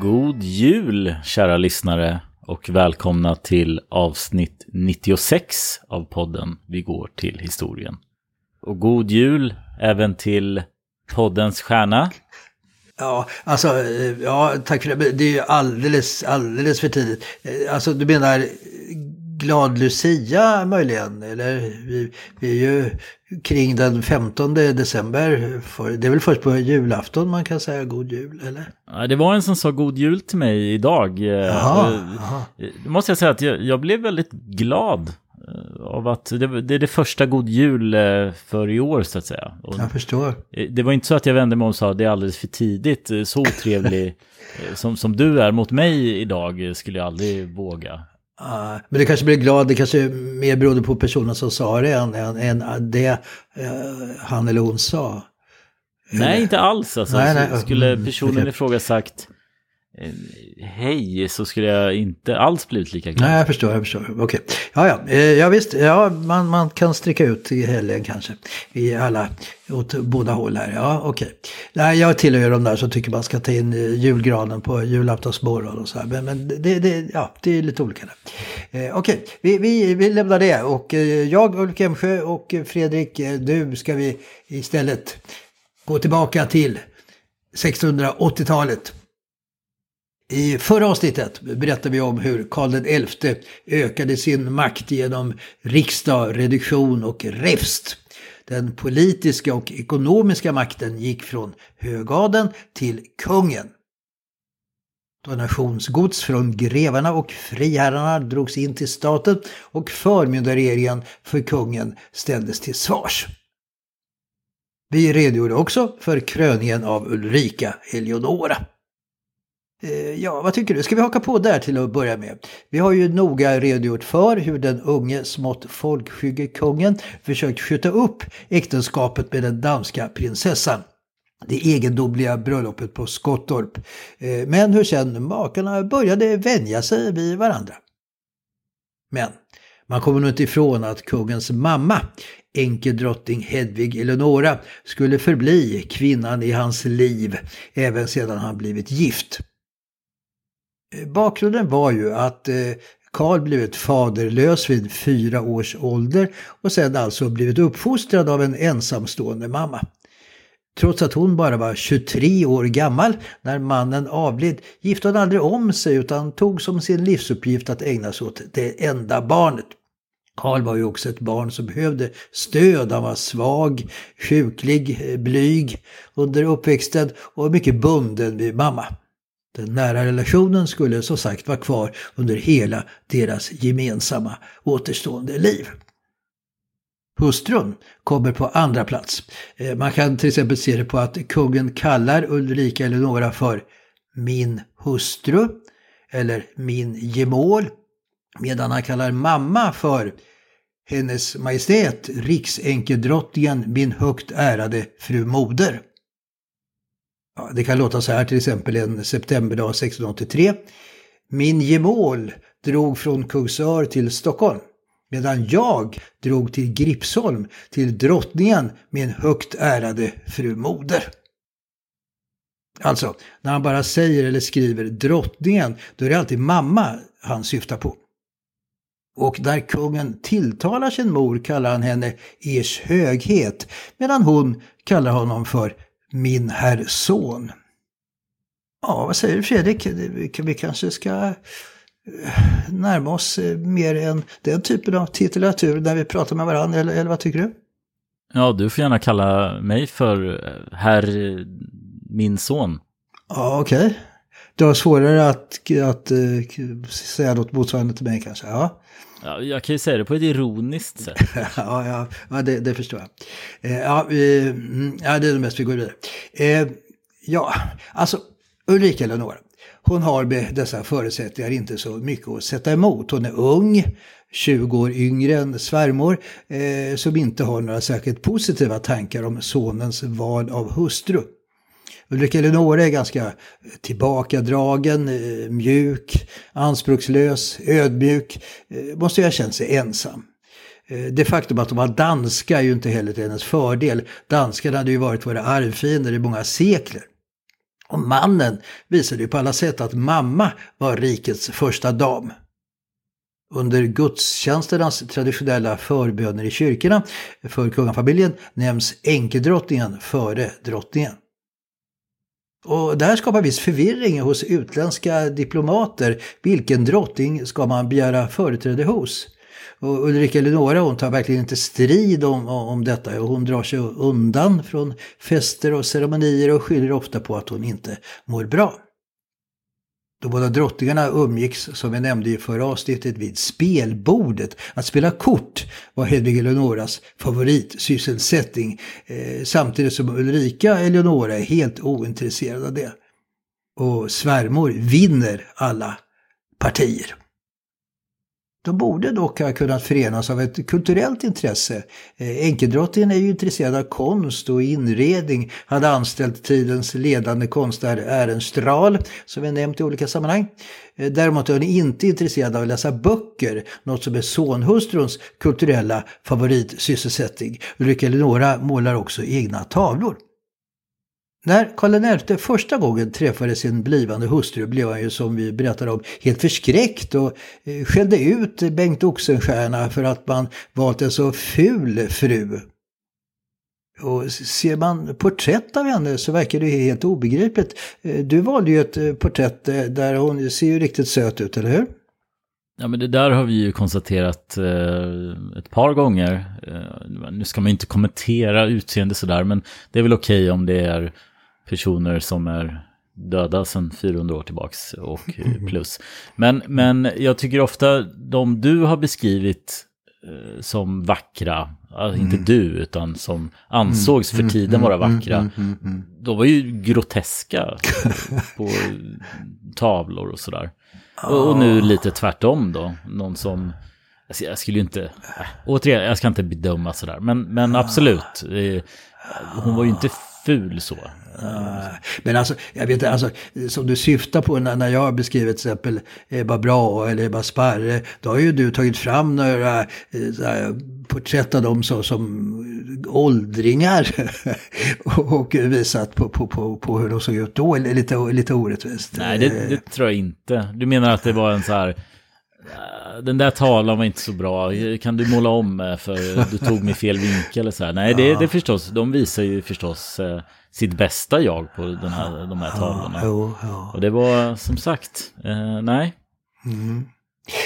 God jul, kära lyssnare, och välkomna till avsnitt 96 av podden Vi går till historien. Och god jul även till poddens stjärna. Ja, alltså, ja, tack för det. Det är ju alldeles för tidigt. Alltså, du menar glad Lucia möjligen, eller vi är ju kring den 15 december, för det är väl först på julafton man kan säga god jul, eller? Ja, det var en som sa god jul till mig idag. Då måste jag säga att jag blev väldigt glad av att det är det första god jul för i år, så att säga. Och jag förstår. Det var inte så att jag vände mig och sa det är alldeles för tidigt, så otrevlig som du är mot mig idag skulle jag aldrig våga. Men det kanske blir glad, det kanske mer berodde på personen som sa det än det han eller hon sa. Nej, inte alls. Alltså. Nej. Skulle personen i fråga sagt hej, så skulle jag inte alls blivit lika glad. Nej, jag förstår. Okej. Ja, visst. Ja, man kan sträcka ut i helgen kanske. Vi alla åt båda håll här. Ja, okej. Nej, jag tillhör de där som tycker man ska ta in julgranen på julaftonsmorgon och så här. Men det är lite olika där. Okej, vi lämnar det. Och jag, Ulrika Emsjö och Fredrik, du ska vi istället gå tillbaka till 1680-talet. I förra avsnittet berättade vi om hur Karl XI ökade sin makt genom riksdag, reduktion och räfst. Den politiska och ekonomiska makten gick från högadeln till kungen. Donationsgods från grevarna och friherrarna drogs in till staten och förmyndarregeringen för kungen ställdes till svars. Vi redogjorde också för kröningen av Ulrika Eleonora. Ja, vad tycker du? Ska vi haka på där till att börja med? Vi har ju noga redogjort för hur den unge smått folkskygge kungen försökt skjuta upp äktenskapet med den danska prinsessan. Det egendomliga bröllopet på Skottorp. Men hur sedan makarna började vänja sig vid varandra. Men man kommer nog inte ifrån att kungens mamma, enkedrottning Hedvig Eleonora, skulle förbli kvinnan i hans liv även sedan han blivit gift. Bakgrunden var ju att Karl blivit faderlös vid 4 års ålder och sedan alltså blivit uppfostrad av en ensamstående mamma. Trots att hon bara var 23 år gammal när mannen avled gifte hon aldrig om sig utan tog som sin livsuppgift att ägna sig åt det enda barnet. Karl var ju också ett barn som behövde stöd, han var svag, sjuklig, blyg under uppväxten och mycket bunden vid mamma. Den nära relationen skulle som sagt vara kvar under hela deras gemensamma återstående liv. Hustrun kommer på andra plats. Man kan till exempel se det på att kungen kallar Ulrika Eleonora för min hustru eller min gemål, medan han kallar mamma för Hennes majestät, riksänkedrottningen, min högt ärade fru moder. Ja, det kan låta så här till exempel en septemberdag 1683. Min gemål drog från Kungsör till Stockholm, medan jag drog till Gripsholm till drottningen, min högt ärade fru moder. Alltså, när han bara säger eller skriver drottningen, då är det alltid mamma han syftar på. Och när kungen tilltalar sin mor kallar han henne ers höghet, medan hon kallar honom för min herr son. Ja, vad säger du Fredrik? Vi kanske ska närma oss mer än den typen av titulatur när vi pratar med varandra, eller vad tycker du? Ja, du får gärna kalla mig för herr min son. Ja, okej. Okay. Det var svårare att säga något motsvarande till mig kanske, ja. Ja, jag kan ju säga det på ett ironiskt sätt. ja, det förstår jag. Det är det mest vi går vidare. Alltså Ulrika Eleonora, hon har med dessa förutsättningar inte så mycket att sätta emot. Hon är ung, 20 år yngre än svärmor, som inte har några särskilt positiva tankar om sonens val av hustru. Ulrika Eleonora är ganska tillbakadragen, mjuk, anspråkslös, ödmjuk, måste ju ha känt sig ensam. Det faktum att de var danska är ju inte heller till hennes fördel. Danskarna hade ju varit våra arvfiender i många sekler. Och mannen visade ju på alla sätt att mamma var rikets första dam. Under gudstjänsternas traditionella förböner i kyrkorna för kungafamiljen nämns änkedrottningen före drottningen. Och det här skapar viss förvirring hos utländska diplomater. Vilken drottning ska man begära företräde hos? Och Ulrika Eleonora, hon tar verkligen inte strid om detta. Och hon drar sig undan från fester och ceremonier och skyller ofta på att hon inte mår bra. De båda drottningarna umgicks, som vi nämnde i förra avsnittet, vid spelbordet. Att spela kort var Hedvig Eleonoras favoritsysselsättning, samtidigt som Ulrika Eleonora är helt ointresserad av det. Och svärmor vinner alla partier. De borde dock ha kunnat förenas av ett kulturellt intresse. Enkedrottningen är ju intresserad av konst och inredning, hade anställt tidens ledande konstnär Ehrenstrahl, som vi nämnt i olika sammanhang. Däremot är hon inte intresserad av att läsa böcker, något som är sonhustruns kulturella favoritsysselsättning. Ulrika Eleonora målar också egna tavlor. När Karl XI första gången träffade sin blivande hustru blev han ju, som vi berättade om, helt förskräckt och skällde ut Bengt Oxenstierna för att man valt en så ful fru. Och ser man porträtt av henne så verkar det helt obegripligt. Du valde ju ett porträtt där hon ser ju riktigt söt ut, eller hur? Ja, men det där har vi ju konstaterat ett par gånger. Nu ska man inte kommentera utseende sådär, men det är väl okej om det är personer som är döda sedan 400 år tillbaks och plus. Men jag tycker ofta de du har beskrivit som vackra, inte du utan som ansågs för tiden vara vackra, de var ju groteska på tavlor och sådär. Och nu lite tvärtom då, någon som, jag skulle ju inte, återigen, jag ska inte bedöma sådär, men absolut, hon var ju inte ful så. Men alltså, jag vet alltså, som du syftar på när jag beskriver till exempel Ebba Brahe eller Ebba Sparre, då har ju du tagit fram några porträtt av dem som åldringar och visat på hur de såg ut då, lite orättvist. Nej, det tror jag inte. Du menar att det var en så här, den där talan var inte så bra, kan du måla om för du tog mig fel vinkel eller så här. Nej, det förstås, de visar ju förstås sitt bästa jag på de här tavlorna. Och det var som sagt, nej. Mm.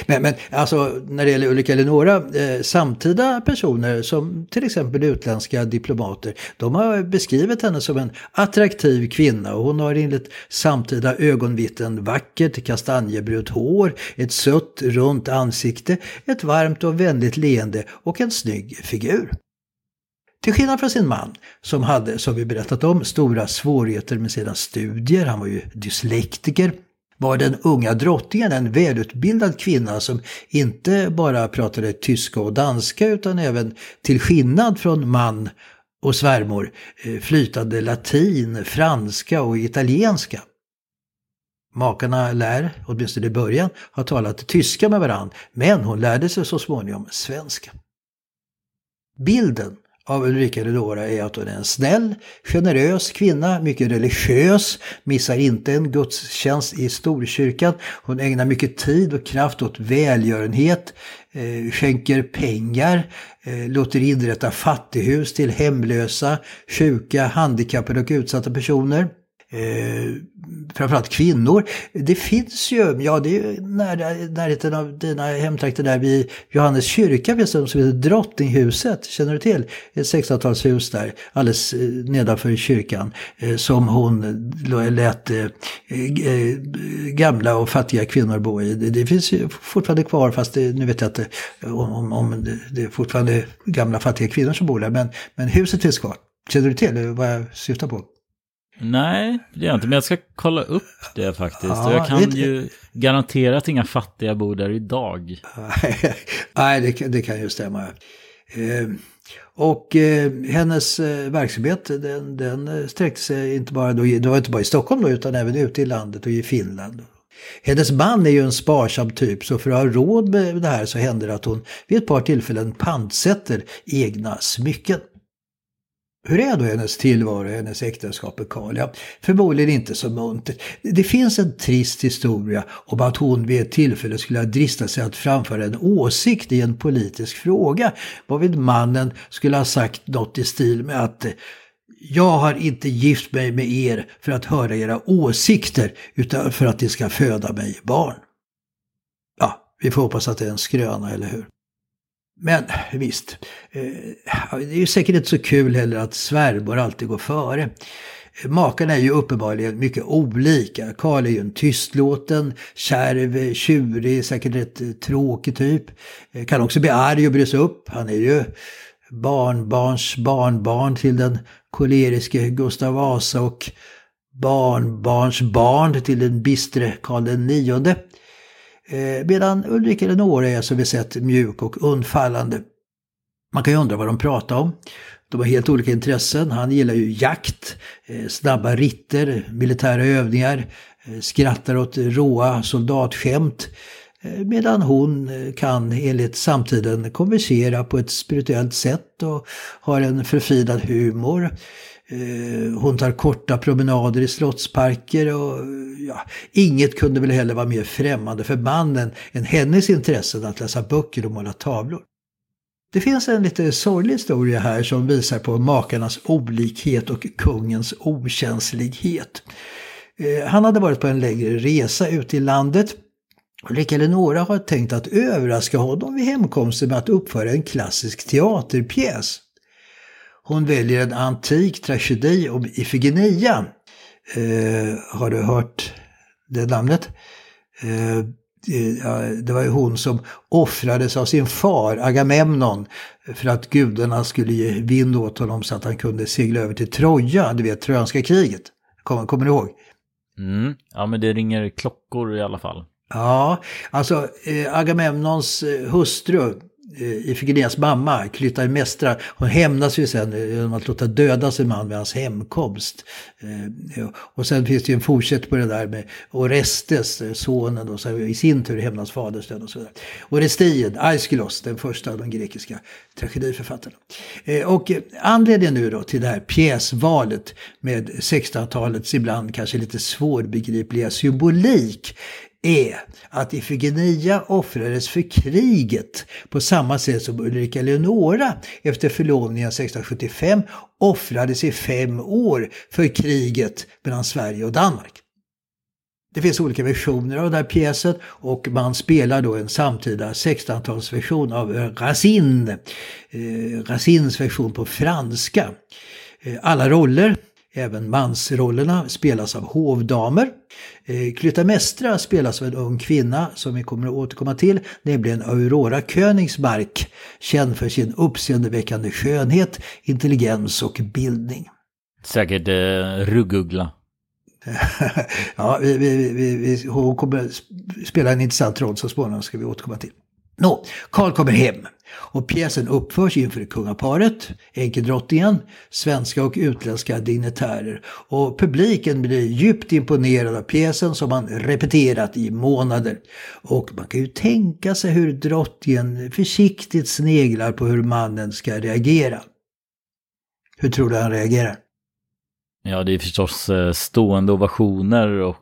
Men alltså när det gäller Ulrika Eleonora, samtida personer som till exempel utländska diplomater, de har beskrivit henne som en attraktiv kvinna, och hon har enligt samtida ögonvittnen vackert kastanjebrunt hår, ett sött runt ansikte, ett varmt och vänligt leende och en snygg figur. Till skillnad från sin man, som hade, som vi berättat om, stora svårigheter med sina studier, han var ju dyslektiker. var den unga drottningen en välutbildad kvinna som inte bara pratade tyska och danska utan även, till skillnad från man och svärmor, flytande latin, franska och italienska. Makarna lär, åtminstone i början, ha talat tyska med varandra, men hon lärde sig så småningom svenska. Bilden av Ulrika Eleonora är att hon är en snäll, generös kvinna, mycket religiös, missar inte en gudstjänst i storkyrkan. Hon ägnar mycket tid och kraft åt välgörenhet, skänker pengar, låter inrätta fattighus till hemlösa, sjuka, handikappade och utsatta personer. Framförallt kvinnor. Det finns ju, ja, det är närheten av dina hemtrakter där vid Johannes kyrka, finns det som heter Drottninghuset, känner du till? Ett 1600-talshus där, alldeles nedanför kyrkan, som hon lät gamla och fattiga kvinnor bo i. Det finns ju fortfarande kvar, fast det, nu vet jag inte om det är fortfarande gamla fattiga kvinnor som bor där, men huset finns kvar. Känner du till vad jag syftar på? Nej, det är inte, men jag ska kolla upp det faktiskt. Ja, jag kan ju garantera att inga fattiga bor där idag. Nej, det kan ju stämma. Och hennes verksamhet, den sträckte sig inte bara, det var inte bara i Stockholm då, utan även ute i landet och i Finland. Hennes man är ju en sparsam typ, så för att ha råd med det här så händer det att hon vid ett par tillfällen pantsätter egna smycken. Hur är då hennes tillvaro, hennes äktenskap med Karl? Ja, förmodligen inte så muntert. Det finns en trist historia om att hon vid ett tillfälle skulle ha dristat sig att framföra en åsikt i en politisk fråga, varvid mannen skulle ha sagt något i stil med att jag har inte gift mig med er för att höra era åsikter utan för att ni ska föda mig barn. Ja, vi får hoppas att det är en skröna, eller hur? Men visst, det är ju säkert inte så kul heller att svärmor alltid går före. Makarna är ju uppenbarligen mycket olika. Karl är ju en tystlåten, kärv, tjurig, säkert rätt tråkig typ. Kan också bli arg och brysa upp. Han är ju barnbarns barnbarn till den koleriske Gustav Vasa och barnbarns barn till den bistre Karl IX. Medan Ulrika Eleonora är, som vi sett, mjuk och undfallande. Man kan ju undra vad de pratar om. De har helt olika intressen. Han gillar ju jakt, snabba ritter, militära övningar, skrattar åt råa soldatskämt. Medan hon kan enligt samtiden konversera på ett spirituellt sätt och har en förfinad humor. Hon tar korta promenader i slottsparker och ja, inget kunde väl heller vara mer främmande för mannen än hennes intressen att läsa böcker och måla tavlor. Det finns en lite sorglig historia här som visar på makarnas olikhet och kungens okänslighet. Han hade varit på en längre resa ut i landet. Ulrika Eleonora har tänkt att överraska honom vid hemkomsten med att uppföra en klassisk teaterpjäs. Hon väljer en antik tragedi om Ifigenia. Har du hört det namnet? Det var ju hon som offrades av sin far Agamemnon för att gudarna skulle ge vind åt honom så att han kunde segla över till Troja, du vet, trojanska kriget. Kommer du ihåg? Mm. Ja, men det ringer klockor i alla fall. Ja, alltså Agamemnons hustru, Ifigenias mamma, Klytaimnestra, hon hämnas ju sen genom att låta döda sin man vid hans hemkomst. Och sen finns det ju en fortsätt på det där med Orestes, sonen då, som i sin tur hämnas faders död och så vidare. Orestien, Aeschylus, den första av de grekiska tragediförfattarna. Och anledningen nu då till det här pjäsvalet med 1600-talets ibland kanske lite svårbegripliga symbolik är att Ifigenia offrades för kriget på samma sätt som Ulrika Eleonora efter förlovningen 1675 offrades i 5 år för kriget mellan Sverige och Danmark. Det finns olika versioner av den här pjäsen och man spelar då en samtida 1600-talsversion av Racine, Racines version på franska. Alla roller, även mansrollerna, spelas av hovdamer. Klytaimnestra spelas av en ung kvinna som vi kommer att återkomma till, nämligen Aurora Königsmark, känd för sin uppseendeväckande skönhet, intelligens och bildning. Säkert ruggugla. Ja, hon kommer spela en intressant roll så småningom, ska vi återkomma till. Nå, Karl kommer hem och pjäsen uppförs inför kungaparet, enkedrottningen, svenska och utländska dignitärer, och publiken blir djupt imponerad av pjäsen som man repeterat i månader. Och man kan ju tänka sig hur drottningen försiktigt sneglar på hur mannen ska reagera. Hur tror du han reagerar? Ja, det är förstås stående ovationer och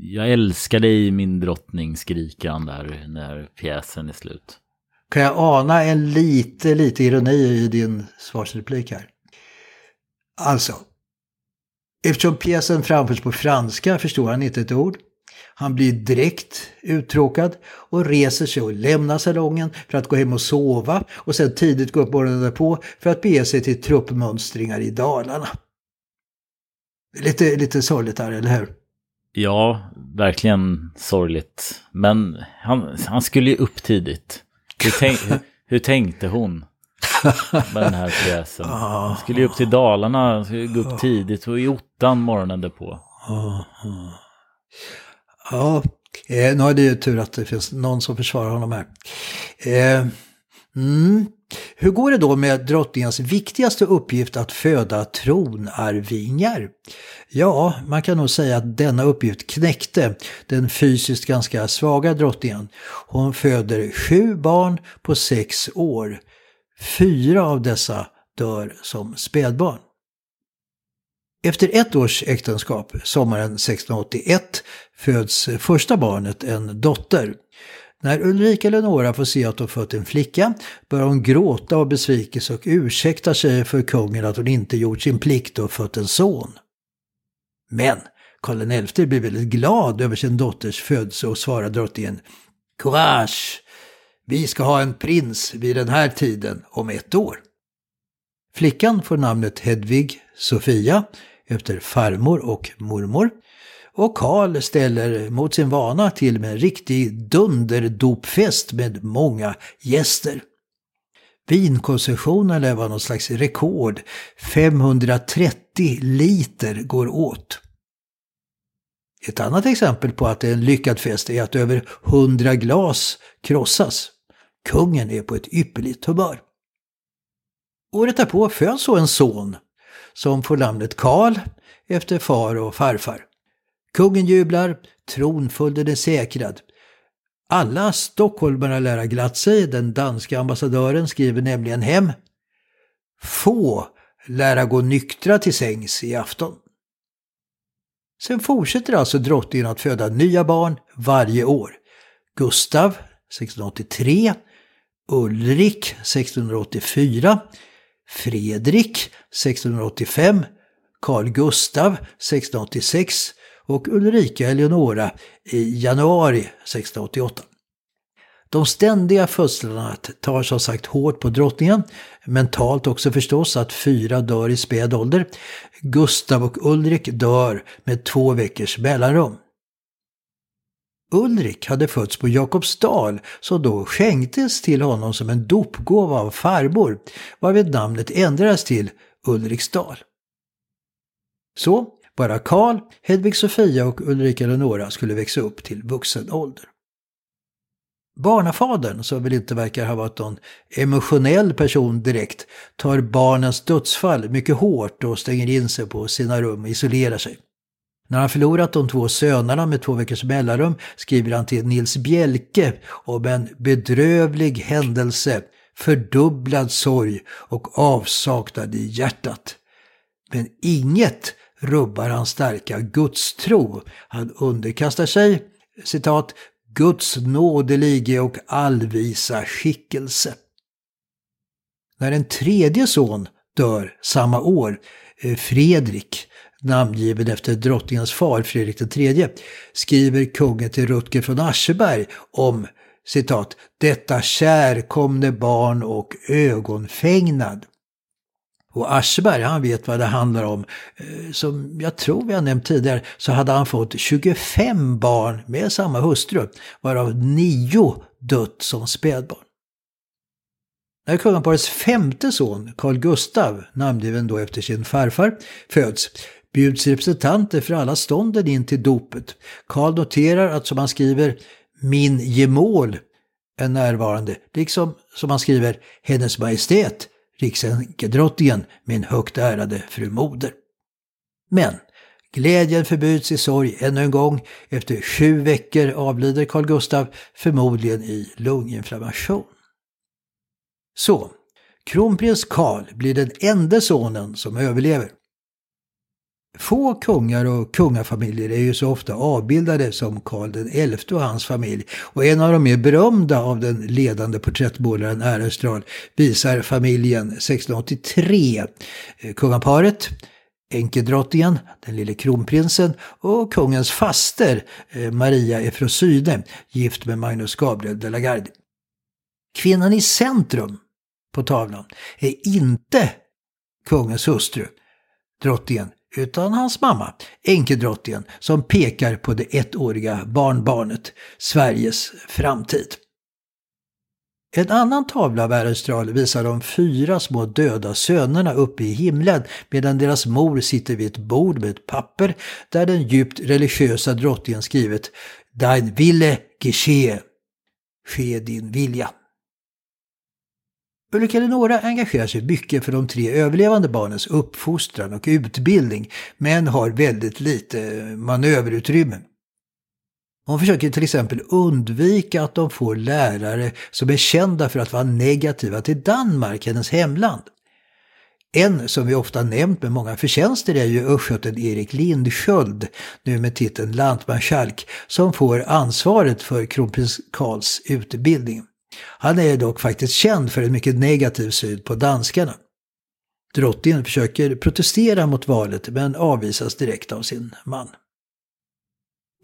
jag älskar dig min drottning, skriker han där när pjäsen är slut. Kan jag ana en lite ironi i din svarsreplik här? Alltså, eftersom pjäsen framförs på franska förstår han inte ett ord. Han blir direkt uttråkad och reser sig och lämnar salongen för att gå hem och sova och sen tidigt gå upp morgonen därpå för att bege sig till truppmönstringar i Dalarna. Lite sorgligt här, eller hur? Ja, verkligen sorgligt. Men han skulle ju upp tidigt. Hur tänkte hon med den här pjäsen? Han skulle ju upp till Dalarna, gå upp tidigt och i ottan morgonen därpå. Ja, nu är det ju tur att det finns någon som försvarar honom här. Hur går det då med drottningens viktigaste uppgift att föda tronarvingar? Ja, man kan nog säga att denna uppgift knäckte den fysiskt ganska svaga drottningen. Hon föder 7 barn på 6 år. 4 av dessa dör som spädbarn. Efter ett års äktenskap, sommaren 1681, föds första barnet, en dotter. När Ulrika Eleonora får se att hon fött en flicka börjar hon gråta av besvikelse och ursäktar sig för kungen att hon inte gjort sin plikt och fött en son. Men Karl XI blir väldigt glad över sin dotters födelse och svarar drottningen: "Courage, vi ska ha en prins vid den här tiden om 1 år. Flickan får namnet Hedvig Sofia efter farmor och mormor. Och Karl ställer mot sin vana till med en riktig dunderdopfest med många gäster. Vinkonsumtionen var någon slags rekord. 530 liter går åt. Ett annat exempel på att det är en lyckad fest är att över 100 glas krossas. Kungen är på ett ypperligt humör. Året därpå föds så en son som får namnet Karl efter far och farfar. Kungen jublar, tronföljden är säkrad. Alla stockholmarna lär glatt sig, den danska ambassadören skriver nämligen hem: "Få lär gå nyktra till sängs i afton." Sen fortsätter alltså drottningen att föda nya barn varje år. Gustav 1683, Ulrik 1684, Fredrik 1685, Carl Gustav 1686 och Ulrika Eleonora i januari 1688. De ständiga födslarna tar som sagt hårt på drottningen, mentalt också förstås, att 4 dör i späd ålder. Gustav och Ulrik dör med 2 veckors mellanrum. Ulrik hade fötts på Jakobsdal, så då skänktes till honom som en dopgåva av farmor, varvid namnet ändrades till Ulriksdal. Så bara Karl, Hedvig Sofia och Ulrika Eleonora skulle växa upp till vuxen ålder. Barnafadern, som väl inte verkar ha varit någon emotionell person direkt, tar barnens dödsfall mycket hårt och stänger in sig på sina rum och isolerar sig. När han förlorat de 2 sönerna med 2 veckors mellanrum skriver han till Nils Bielke om en bedrövlig händelse, fördubblad sorg och avsaknad i hjärtat. Men inget rubbar hans starka gudstro. Han underkastar sig, citat, Guds nådelige och allvisa skickelse. När en 3:e son dör samma år, Fredrik, namngiven efter drottningens far Fredrik III, skriver kungen till Rutger från Ascheberg om, citat, detta kärkomne barn och ögonfängnad. Och Ascheberg, han vet vad det handlar om. Som jag tror vi har nämnt tidigare så hade han fått 25 barn med samma hustru, varav 9 dött som spädbarn. När kungaparets 5:e son, Carl Gustav, namngiven då efter sin farfar, föds bjuds representanter för alla stånden in till dopet. Karl noterar att, som han skriver, min gemål är närvarande, liksom som han skriver hennes majestät, riksenkedrottningen, min högt ärade fru moder. Men glädjen förbyts i sorg ännu en gång. Efter 7 veckor avlider Carl Gustaf, förmodligen i lunginflammation. Så, kronprins Carl blir den enda sonen som överlever. Få kungar och kungafamiljer är ju så ofta avbildade som Karl XI och hans familj, och en av de mer berömda av den ledande porträttmålaren Ehrenstrahl visar familjen 1683. Kungaparet, enkedrottningen, den lille kronprinsen och kungens faster Maria Eufrosyne, gift med Magnus Gabriel de la Garde. Kvinnan i centrum på tavlan är inte kungens hustru, drottningen, utan hans mamma, enkedrottningen, som pekar på det 1-åriga barnbarnet, Sveriges framtid. En annan tavla av Ehrenstrahl visar de 4 små döda sönerna uppe i himlen, medan deras mor sitter vid ett bord med ett papper där den djupt religiösa drottningen skrivit Dein Wille geschehe, ske din vilja. Ulrika Eleonora engagerar sig mycket för de 3 överlevande barnens uppfostran och utbildning, men har väldigt lite manöverutrymme. Hon försöker till exempel undvika att de får lärare som är kända för att vara negativa till Danmark, hennes hemland. En som vi ofta nämnt med många förtjänster är ju östgöten Erik Lindsköld, nu med titeln lantmarskalk, som får ansvaret för kronprins Karls utbildning. Han är dock faktiskt känd för en mycket negativ syn på danskarna. Drottningen försöker protestera mot valet, men avvisas direkt av sin man.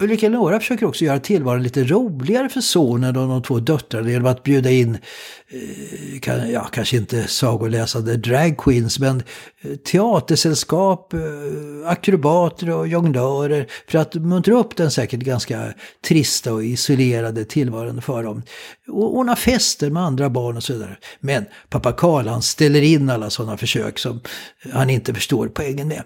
Ulrika Eleonora försöker också göra tillvaron lite roligare för sonen och de 2 döttrarna genom att bjuda in, kanske inte sagoläsande drag queens, men teatersällskap, akrobater och jonglörer, för att muntra upp den säkert ganska trista och isolerade tillvaron för dem. Och ordna fester med andra barn och så vidare. Men pappa Karl, han ställer in alla sådana försök som han inte förstår poängen med.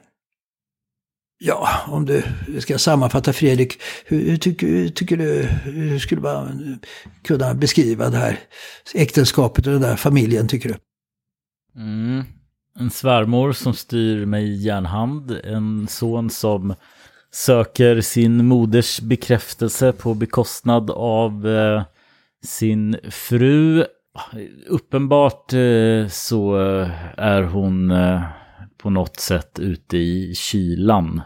Ja, om du ska sammanfatta, Fredrik, hur skulle man kunna beskriva det här äktenskapet och den där familjen, tycker du? En svärmor som styr mig i järnhand, en son som söker sin moders bekräftelse på bekostnad av sin fru. Uppenbart så är hon på något sätt ute i kylan.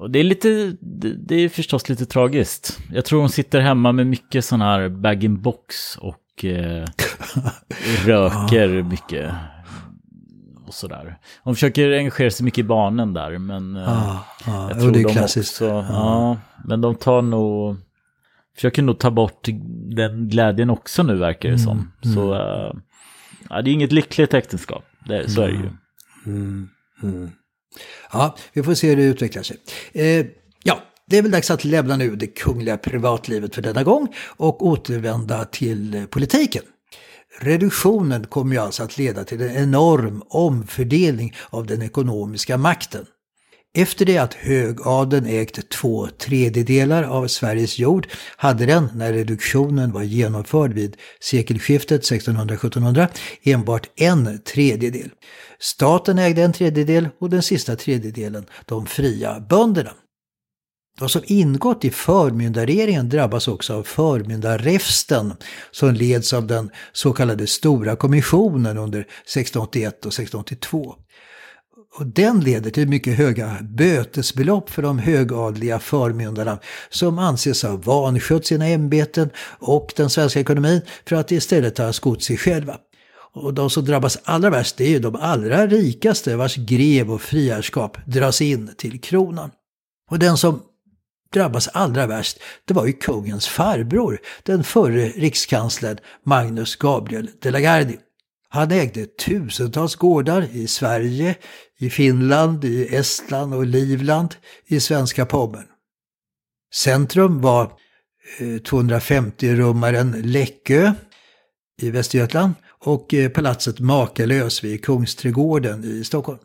Och det är förstås lite tragiskt. Jag tror hon sitter hemma med mycket sån här bag-in-box och röker mycket och sådär. Hon försöker engagera sig mycket i barnen där, men jag tror det är klassiskt. Men de tar nog, försöker nog ta bort den glädjen också nu, verkar det som. Så det är inget lyckligt äktenskap. Så är det ju. Ja, vi får se hur det utvecklar sig. Det är väl dags att lämna nu det kungliga privatlivet för denna gång och återvända till politiken. Reduktionen kommer ju alltså att leda till en enorm omfördelning av den ekonomiska makten. Efter det att högadeln ägt 2/3 av Sveriges jord hade den, när reduktionen var genomförd vid sekelskiftet 1600-1700, enbart 1/3. Staten ägde 1/3 och den sista 1/3, de fria bönderna. De som ingått i förmyndarregeringen drabbas också av förmyndarräfsten, som leds av den så kallade Stora kommissionen under 1681 och 1682. Och den leder till mycket höga bötesbelopp för de högadliga förmyndarna, som anses ha vanskött sina ämbeten och den svenska ekonomin för att istället ha skott sig själva. Och de som drabbas allra värst är ju de allra rikaste, vars grev och friherrskap dras in till kronan. Och den som drabbas allra värst, det var ju kungens farbror, den förre rikskanslern Magnus Gabriel de la Garde. Han ägde tusentals gårdar i Sverige, i Finland, i Estland och Livland, i svenska Pommern. Centrum var 250-rummaren Läcke i Västergötland och palatset Makelös vid Kungsträdgården i Stockholm.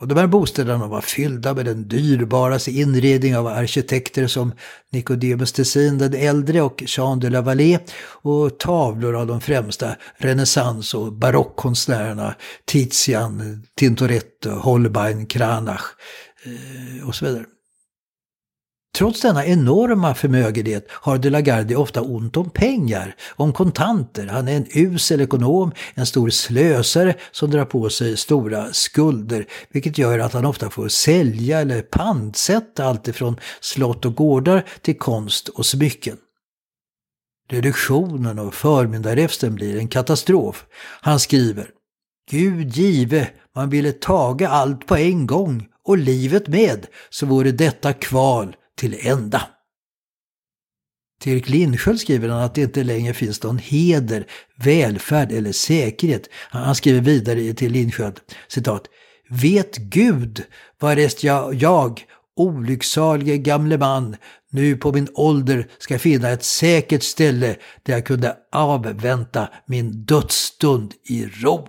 Och de här bostäderna var fyllda med den dyrbaraste inredning av arkitekter som Nicodemus Tessin den äldre och Jean de la Vallée, och tavlor av de främsta renässans- och barockkonstnärerna Tizian, Tintoretto, Holbein, Cranach och så vidare. Trots denna enorma förmögenhet har de la Garde ofta ont om pengar, om kontanter. Han är en usel ekonom, en stor slösare som drar på sig stora skulder, vilket gör att han ofta får sälja eller pantsätta allt ifrån slott och gårdar till konst och smycken. Reduktionen och förmyndarräften blir en katastrof. Han skriver: Gud give, man ville taga allt på en gång och livet med, så vore detta kval till ända. Till Erik Lindsköld skriver han att det inte längre finns någon heder, välfärd eller säkerhet. Han skriver vidare till Lindsköld, citat: Vet Gud varest jag olycksalige gamle man, nu på min ålder ska finna ett säkert ställe där jag kunde avvänta min dödsstund i ro.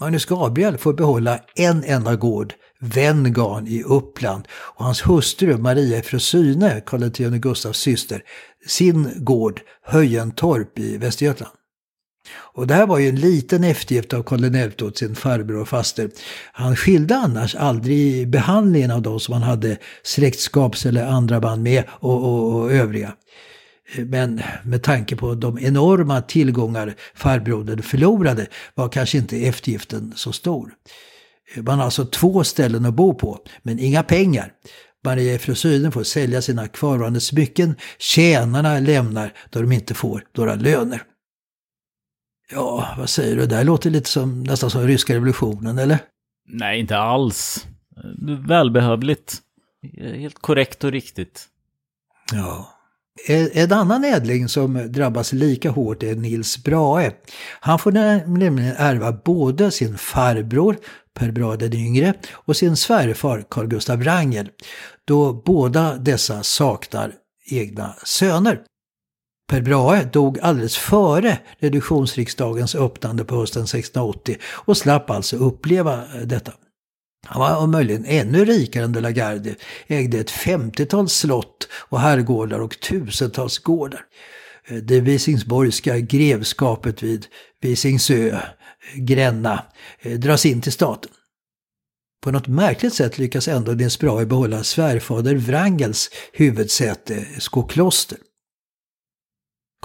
Magnus Gabriel får behålla en enda gård, Venngarn i Uppland, och hans hustru Maria Eufrosyne, Karl XI Gustafs syster, sin gård Höjentorp i Västergötland. Och det här var ju en liten eftergift av Karl XI åt sin farbror och faster. Han skilde annars aldrig behandlingen av de som han hade släktskaps eller andra band med och övriga. Men med tanke på de enorma tillgångar farbrodern förlorade var kanske inte eftergiften så stor. Man har alltså 2 ställen att bo på, men inga pengar. Maria Eufrosyne får sälja sina kvarvarande smycken, tjänarna lämnar då de inte får några löner. Ja, vad säger du? Det här låter lite som, nästan som ryska revolutionen, eller? Nej, inte alls. Välbehövligt. Helt korrekt och riktigt. Ja. En annan ädling som drabbas lika hårt är Nils Brahe. Han får nämligen ärva både sin farbror, Per Brahe den yngre, och sin svärfar, Carl Gustav Wrangel, då båda dessa saknar egna söner. Per Brahe dog alldeles före reduktionsriksdagens öppnande på hösten 1680 och slapp alltså uppleva detta. Han var möjligen ännu rikare än de la Garde, ägde ett 50-tal slott och herrgårdar och tusentals gårdar. Det Visingsborgska grevskapet vid Visingsö, Gränna, dras in till staten. På något märkligt sätt lyckas ändå Nils Brahe behålla svärfader Wrangels huvudsäte, Skokloster.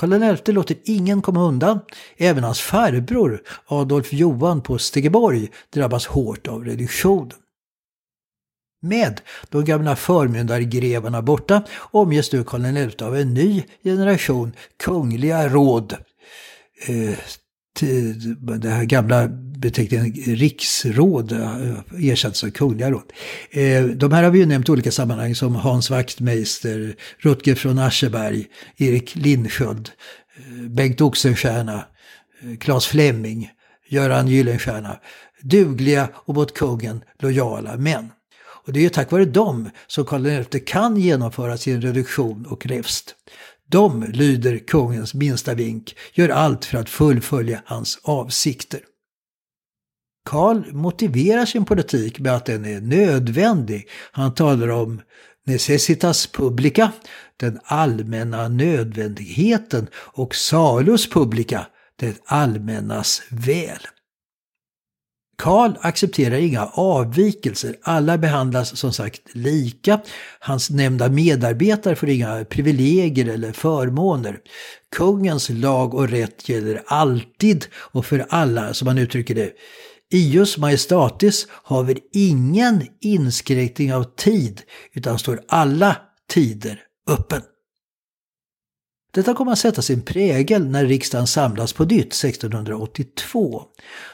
Karl XI låter ingen komma undan. Även hans farbror Adolf Johan på Stegeborg drabbas hårt av reduktionen. Med de gamla förmyndargrevarna borta omges nu Karl XI av en ny generation kungliga råd. Det här gamla beteckningen riksråd ersätts av kungliga råd. De här har vi ju nämnt i olika sammanhang, som Hans Wachtmeister, Rutger från Ascheberg, Erik Lindsköld Bengt Oxenstierna, Claes Fleming, Göran Gyllenstierna. Dugliga och mot kungen lojala män. Och det är ju tack vare dem som Karl XI kan genomföra sin reduktion och revst. De lyder kungens minsta vink, gör allt för att fullfölja hans avsikter. Karl motiverar sin politik med att den är nödvändig. Han talar om necessitas publica, den allmänna nödvändigheten, och salus publica, det allmännas väl. Karl accepterar inga avvikelser, alla behandlas som sagt lika. Hans nämnda medarbetare får inga privilegier eller förmåner. Kungens lag och rätt gäller alltid och för alla, som man uttrycker det. Ius majestatis har väl ingen inskränkning av tid, utan står alla tider öppen. Detta kommer att sätta sin prägel när riksdagen samlas på nytt 1682.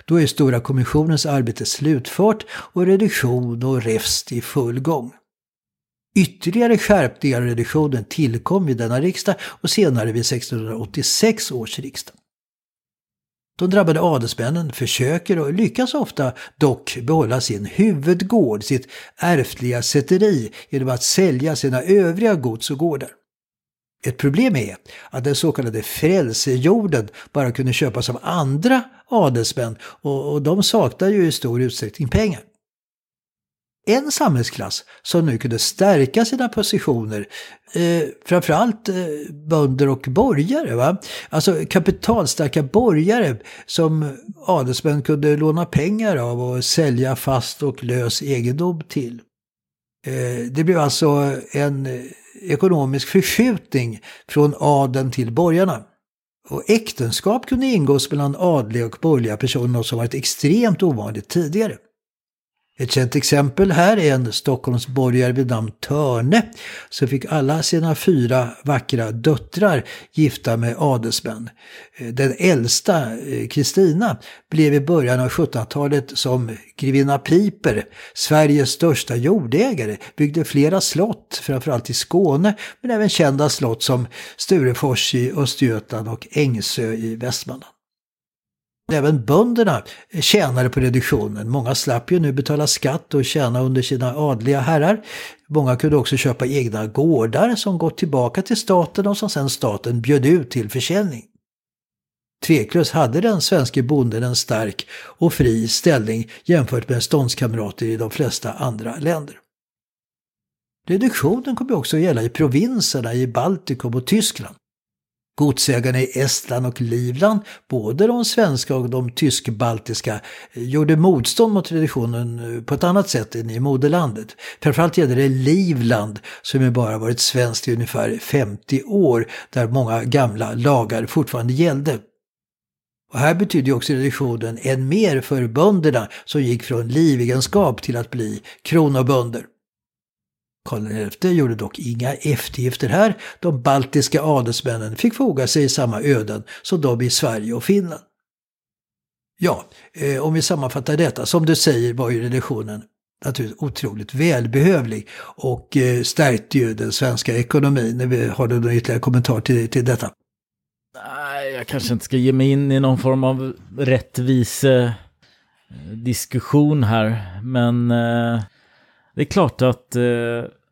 Då är Stora kommissionens arbete slutfört och reduktion och revst i full gång. Ytterligare skärpningar av reduktionen tillkom vid denna riksdag och senare vid 1686 års riksdag. De drabbade adelsmännen försöker och lyckas ofta dock behålla sin huvudgård, sitt ärftliga säteri, genom att sälja sina övriga gods och gårdar. Ett problem är att den så kallade frälsejorden bara kunde köpas av andra adelsmän och de saknar ju i stor utsträckning pengar. En samhällsklass som nu kunde stärka sina positioner, framförallt bönder och borgare, va? Alltså kapitalstarka borgare som adelsmän kunde låna pengar av och sälja fast och lös egendom till. Det blev alltså en ekonomisk förskjutning från adeln till borgarna. Och äktenskap kunde ingås mellan adliga och borgerliga personer som varit extremt ovanligt tidigare. Ett känt exempel här är en Stockholmsborgare vid namn Törne som fick alla sina 4 vackra döttrar gifta med adelsmän. Den äldsta, Kristina, blev i början av 1700-talet som grevinna Piper, Sveriges största jordägare, byggde flera slott, framförallt i Skåne, men även kända slott som Sturefors i Östergötland och Ängsö i Västmanland. Även bönderna tjänade på reduktionen. Många slapp ju nu betala skatt och tjäna under sina adliga herrar. Många kunde också köpa egna gårdar som gått tillbaka till staten och som sedan staten bjöd ut till försäljning. Tveklöst hade den svenska bonden en stark och fri ställning jämfört med ståndskamrater i de flesta andra länder. Reduktionen kommer också att gälla i provinserna i Baltikum och Tyskland. Godsägarna i Estland och Livland, både de svenska och de tysk-baltiska, gjorde motstånd mot reduktionen på ett annat sätt än i moderlandet. Framförallt gällde det Livland som ju bara varit svenskt i ungefär 50 år, där många gamla lagar fortfarande gällde. Och här betydde också reduktionen än mer för bönderna som gick från livegenskap till att bli kronobönder. Karl XI gjorde dock inga eftergifter här. De baltiska adelsmännen fick foga sig i samma öden som de i Sverige och Finland. Ja, om vi sammanfattar detta, som du säger var ju reduktionen naturligtvis otroligt välbehövlig och stärkte ju den svenska ekonomin. Har du någon ytterligare kommentar till detta? Nej, jag kanske inte ska ge mig in i någon form av rättvise diskussion här, men... Det är klart att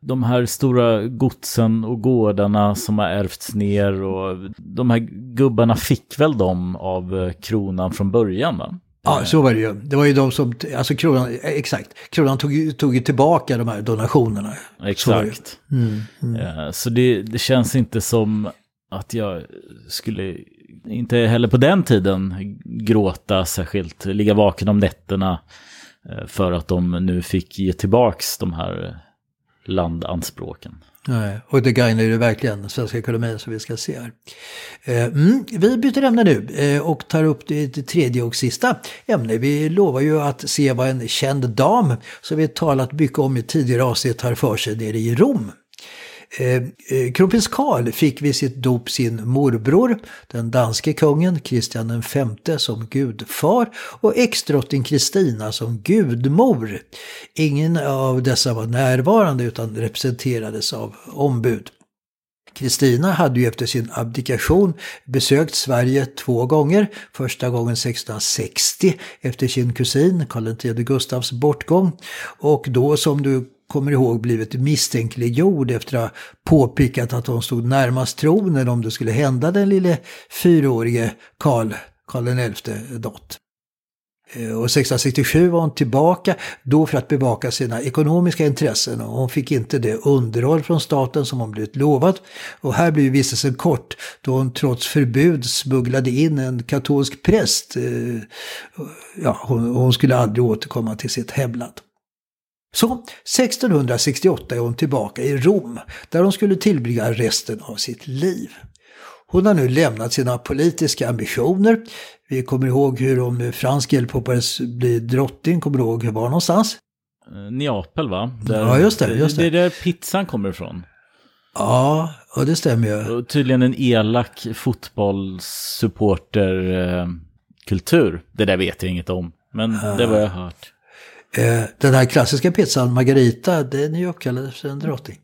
de här stora godsen och gårdarna som har ärvts ner, och de här gubbarna fick väl dem av kronan från början, va? Ja, så var det ju. Det var ju de som, alltså kronan, exakt. Kronan tog ju tillbaka de här donationerna. Exakt. Så, Ja, så det känns inte som att jag skulle, inte heller på den tiden, gråta särskilt, ligga vaken om nätterna för att de nu fick ge tillbaks de här landanspråken. Nej, och det gagnar ju verkligen den svenska ekonomin som vi ska se här. Vi byter ämne nu och tar upp det tredje och sista ämne. Vi lovar ju att se vad en känd dam som vi talat mycket om i tidigare avsnitt har för sig nere i Rom. Kronprins Karl fick vid sitt dop sin morbror, den danske kungen Kristian V, som gudfar och exdrottning Kristina som gudmor. Ingen av dessa var närvarande utan representerades av ombud. Kristina hade ju efter sin abdikation besökt Sverige 2 gånger, första gången 1660 efter sin kusin Karl X Gustavs bortgång, och då, som du kommer ihåg, blivit misstänkliggjord efter att ha påpekat att hon stod närmast tronen om det skulle hända den lille 4-årige Karl XI något. Och 1667 var hon tillbaka, då för att bevaka sina ekonomiska intressen, och hon fick inte det underhåll från staten som hon blivit lovat. Och här blev vistelsen kort, då hon trots förbud smugglade in en katolsk präst. Ja, hon skulle aldrig återkomma till sitt hemland. Så 1668 är hon tillbaka i Rom, där hon skulle tillbringa resten av sitt liv. Hon har nu lämnat sina politiska ambitioner. Vi kommer ihåg hur hon fransk hjälp hoppades bli drottning, kommer du ihåg var någonstans? Neapel, va? Där, ja, just det. Det är där pizzan kommer ifrån. Ja, och det stämmer ju. Tydligen en elak fotbollssupporterkultur. Det där vet jag inget om, men det var jag hört. Den här klassiska pizzan Margarita, den är ju uppkallad för en drottning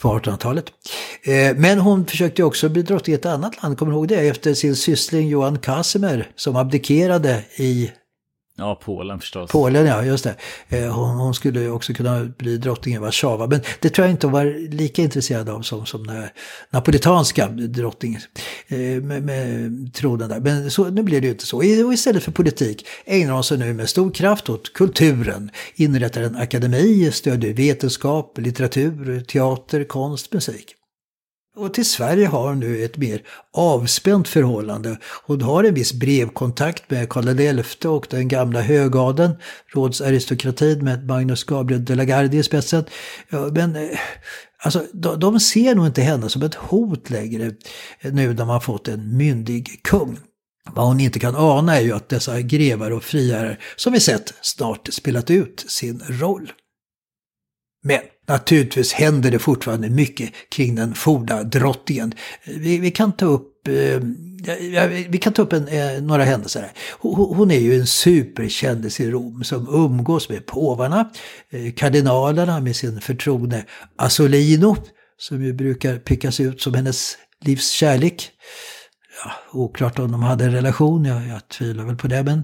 på 1800-talet. Men hon försökte också bli drottning i ett annat land, kommer ihåg det, efter sin syssling Johan Casimir som abdikerade i... Ja, Polen förstås. Polen, ja, just det. Hon skulle också kunna bli drottning i Warszawa, men det tror jag inte hon var lika intresserad av som den napolitanska drottningen med tronen där. Men så, nu blir det ju inte så. Och istället för politik ägnar hon sig nu med stor kraft åt kulturen. Inrättar en akademi, stödjer vetenskap, litteratur, teater, konst, musik. Och till Sverige har nu ett mer avspänt förhållande. Hon har en viss brevkontakt med Karl XI och den gamla högaden, rådsaristokratin med Magnus Gabriel de la Garde i spetsen. Men alltså, de ser nog inte henne som ett hot längre nu när man fått en myndig kung. Vad hon inte kan ana är ju att dessa grevar och friherrar som vi sett snart spelat ut sin roll. Men naturligtvis händer det fortfarande mycket kring den forna drottningen. Vi kan ta upp några händelser här. Hon är ju en superkändis i Rom som umgås med påvarna, kardinalerna med sin förtrogne Asolino, som ju brukar pickas ut som hennes livs kärlek. Ja, oklart om de hade en relation, jag tvivlar väl på det, men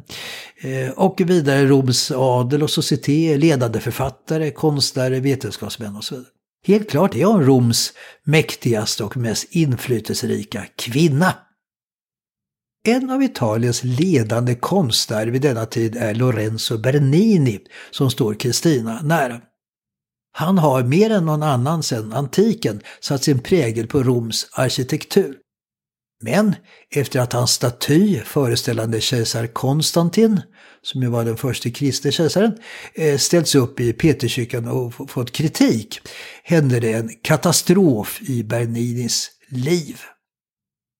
och vidare Roms adel och societé, ledande författare, konstnärer, vetenskapsmän och så vidare. Helt klart är hon Roms mäktigaste och mest inflytelserika kvinna. En av Italiens ledande konstnärer vid denna tid är Lorenzo Bernini, som står Kristina nära. Han har mer än någon annan sedan antiken satt sin prägel på Roms arkitektur. Men efter att hans staty föreställande kejsar Konstantin, som ju var den första kristne kejsaren, ställts upp i Peterskyrkan och fått kritik, hände det en katastrof i Berninis liv.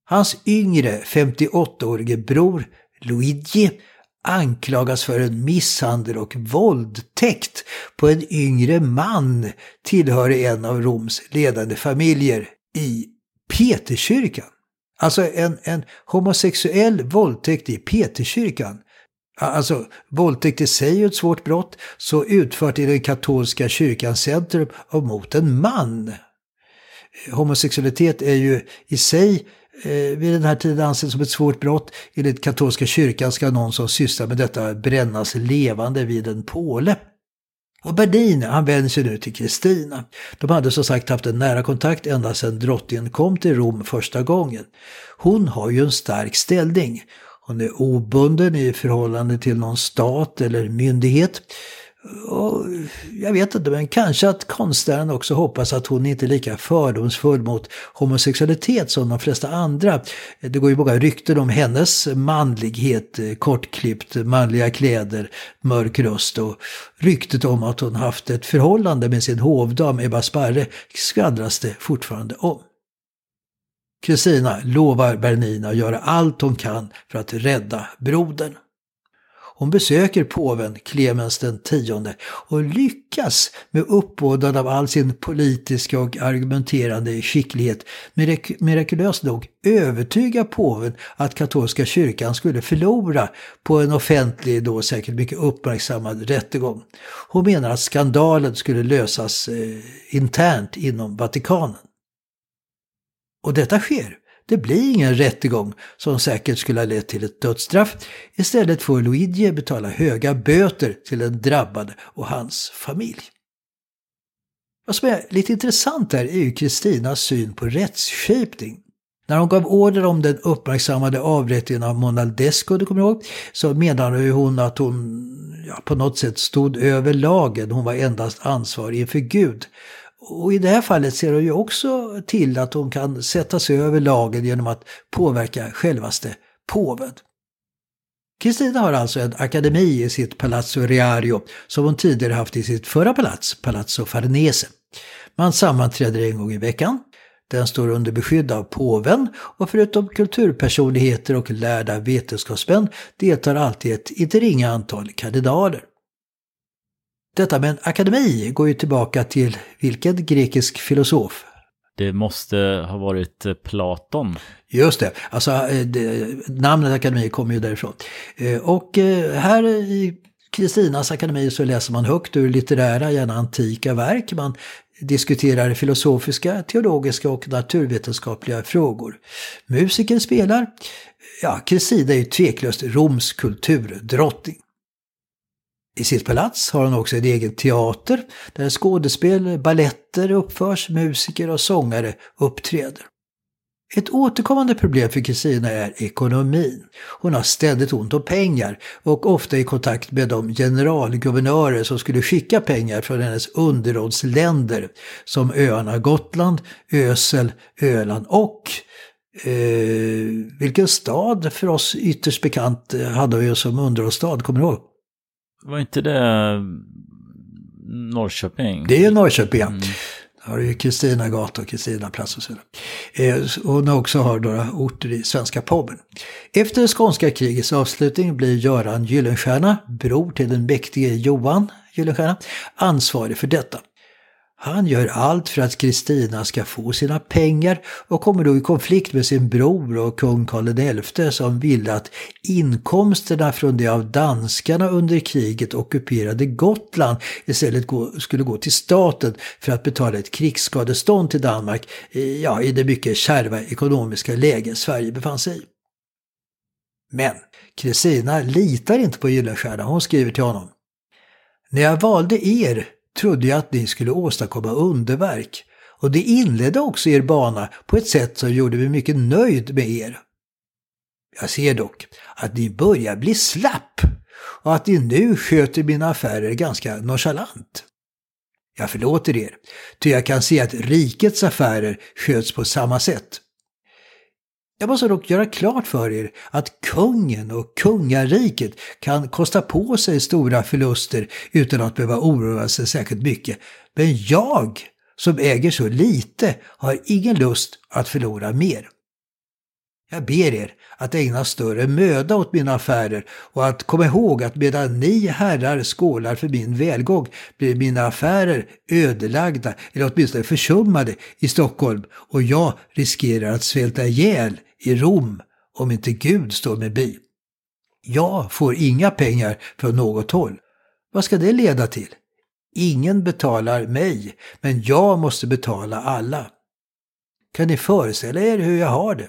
Hans yngre 58-årige bror Luigi anklagas för en misshandel och våldtäkt på en yngre man tillhörig en av Roms ledande familjer i Peterskyrkan. Alltså en homosexuell våldtäkt i Peterskyrkan. Alltså våldtäkt i sig är ju ett svårt brott, så utfört i den katolska kyrkans centrum och mot en man. Homosexualitet är ju i sig vid den här tiden ansett som ett svårt brott. Enligt katolska kyrkan ska någon som sysslar med detta brännas levande vid en påle. Och Bernini, han vänder sig nu till Kristina. De hade som sagt haft en nära kontakt ända sedan drottningen kom till Rom första gången. Hon har ju en stark ställning. Hon är obunden i förhållande till någon stat eller myndighet. Och jag vet inte, men kanske att konstnären också hoppas att hon inte är lika fördomsfull mot homosexualitet som de flesta andra. Det går ju många rykten om hennes manlighet, kortklippt, manliga kläder, mörk röst, och ryktet om att hon haft ett förhållande med sin hovdam Ebba Sparre skvallras det fortfarande om. Kristina lovar Bernini att göra allt hon kan för att rädda brodern. Hon besöker påven Clemens X och lyckas med uppbådan av all sin politiska och argumenterande skicklighet mirakulöst nog övertyga påven att katolska kyrkan skulle förlora på en offentlig, då säkert mycket uppmärksammad rättegång. Hon menar att skandalen skulle lösas internt inom Vatikanen. Och detta sker. Det blir ingen rättegång som säkert skulle ha lett till ett dödsstraff. Istället får Luigi betala höga böter till den drabbade och hans familj. Vad som är lite intressant här är ju Kristinas syn på rättsskipning. När hon gav order om den uppmärksammade avrättningen av Monaldesco, du kommer ihåg, så menade hon att hon på något sätt stod över lagen. Hon var endast ansvarig inför Gud. Och i det här fallet ser hon ju också till att hon kan sätta sig över lagen genom att påverka självaste påven. Kristina har alltså en akademi i sitt Palazzo Riario som hon tidigare haft i sitt förra palats, Palazzo Farnese. Man sammanträder en gång i veckan. Den står under beskydd av påven och förutom kulturpersonligheter och lärda vetenskapsmän deltar alltid ett inte ringa antal kardinaler. Detta med en akademi går ju tillbaka till vilken grekisk filosof? Det måste ha varit Platon. Just det, alltså namnet akademi kommer ju därifrån. Och här i Kristinas akademi så läser man högt ur litterära, gärna antika verk. Man diskuterar filosofiska, teologiska och naturvetenskapliga frågor. Musiker spelar. Kristina är ju tveklöst Roms kulturdrottning. I sitt palats har hon också en egen teater där skådespel, balletter uppförs, musiker och sångare uppträder. Ett återkommande problem för Kristina är ekonomin. Hon har ständigt ont om pengar och ofta i kontakt med de generalguvernörer som skulle skicka pengar från hennes underrådsländer som öarna Gotland, Ösel, Öland och... vilken stad för oss ytterst bekant hade vi som underrådsstad, kommer du ihåg? Var inte det Norrköping? Det är Norrköping, ja. Har ju Kristinagatan och Kristinaplats och så vidare. Hon också har några orter i svenska Polen. Efter skånska krigets avslutning blir Göran Gyllenstierna, bror till den mäktige Johan Gyllenstierna, ansvarig för detta. Han gör allt för att Kristina ska få sina pengar och kommer då i konflikt med sin bror och kung Karl XI som ville att inkomsterna från det av danskarna under kriget ockuperade Gotland istället skulle gå till staten för att betala ett krigsskadestånd till Danmark i det mycket kärva ekonomiska läge Sverige befann sig i. Men Kristina litar inte på Gyllenstierna. Hon skriver till honom: "När jag valde er trodde jag att ni skulle åstadkomma underverk och det inledde också er bana på ett sätt som gjorde mig mycket nöjd med er. Jag ser dock att ni börjar bli slapp och att ni nu sköter mina affärer ganska nonchalant. Jag förlåter er, ty jag kan se att rikets affärer sköts på samma sätt. Jag måste dock göra klart för er att kungen och kungariket kan kosta på sig stora förluster utan att behöva oroa sig särskilt mycket. Men jag, som äger så lite, har ingen lust att förlora mer. Jag ber er att ägna större möda åt mina affärer och att komma ihåg att medan ni herrar skålar för min välgång blir mina affärer ödelagda eller åtminstone försummade i Stockholm och jag riskerar att svälta ihjäl i Rom om inte Gud står med bi. Jag får inga pengar från något håll. Vad ska det leda till? Ingen betalar mig, men jag måste betala alla. Kan ni föreställa er hur jag har det?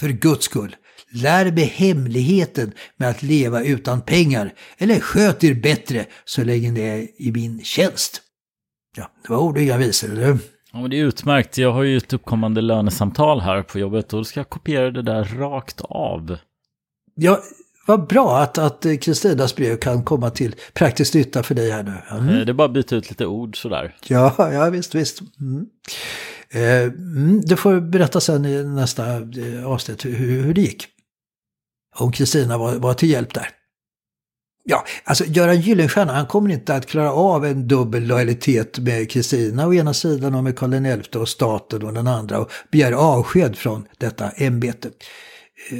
För Guds skull, lär mig hemligheten med att leva utan pengar eller sköt er bättre så länge ni är i min tjänst." Det var ord jag visade, eller hur? Ja, men det är utmärkt. Jag har ju ett uppkommande lönesamtal här på jobbet och ska kopiera det där rakt av. Ja, vad bra att Kristinas brev kan komma till praktisk nytta för dig här nu. Mm. Det är bara att byta ut lite ord sådär. Ja visst. Mm. Du får berätta sen i nästa avsnitt hur det gick. Om Kristina var till hjälp där. Göran Gyllenstierna, han kommer inte att klara av en dubbel lojalitet med Kristina å ena sidan och med Karl XI och staten och den andra och begär avsked från detta ämbete.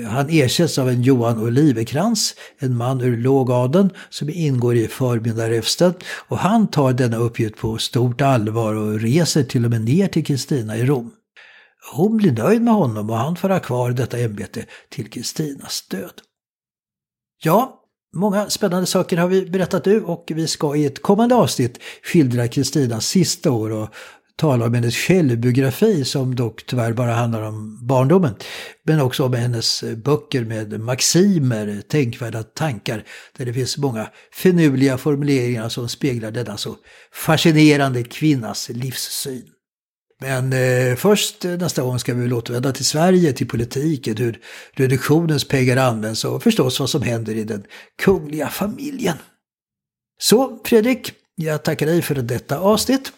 Han ersätts av en Johan Olivekrans, en man ur lågadeln som ingår i förmyndarräfsten, och han tar denna uppgift på stort allvar och reser till och med ner till Kristina i Rom. Hon blir nöjd med honom och han får ha kvar detta ämbete till Kristinas död. Många spännande saker har vi berättat nu och vi ska i ett kommande avsnitt skildra Kristinas sista år och talar om hennes självbiografi som dock tyvärr bara handlar om barndomen. Men också om hennes böcker med maximer, tänkvärda tankar, där det finns många finurliga formuleringar som speglar denna så fascinerande kvinnas livssyn. Men först nästa gång ska vi återvända till Sverige, till politiken, hur reduktionens pengar används och förstås vad som händer i den kungliga familjen. Så Fredrik, jag tackar dig för detta avsnitt.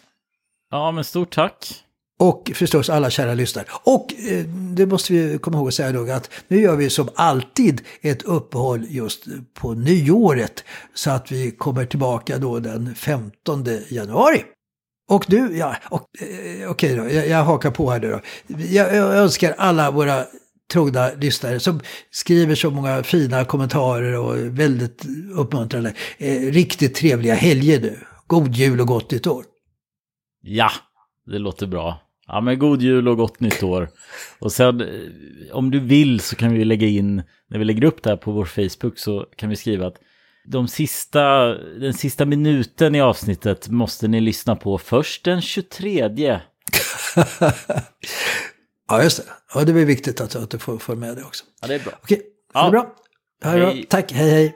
Ja, men stort tack. Och förstås alla kära lyssnare. Och det måste vi komma ihåg att säga då, att nu gör vi som alltid ett uppehåll just på nyåret. Så att vi kommer tillbaka då den 15 januari. Och nu, ja, okej då, jag hakar på här nu då. Jag önskar alla våra trogna lyssnare som skriver så många fina kommentarer och väldigt uppmuntrande. Riktigt trevliga helger nu. God jul och gott nytt år. Ja, det låter bra. Ja, men god jul och gott nytt år. Och sen, om du vill så kan vi lägga in, när vi lägger upp det här på vår Facebook så kan vi skriva att den sista minuten i avsnittet måste ni lyssna på först den 23. Ja, just det. Ja, det är viktigt att du får med det också. Ja, det är bra. Okej, det är bra. Hej. Bra. Tack, hej hej.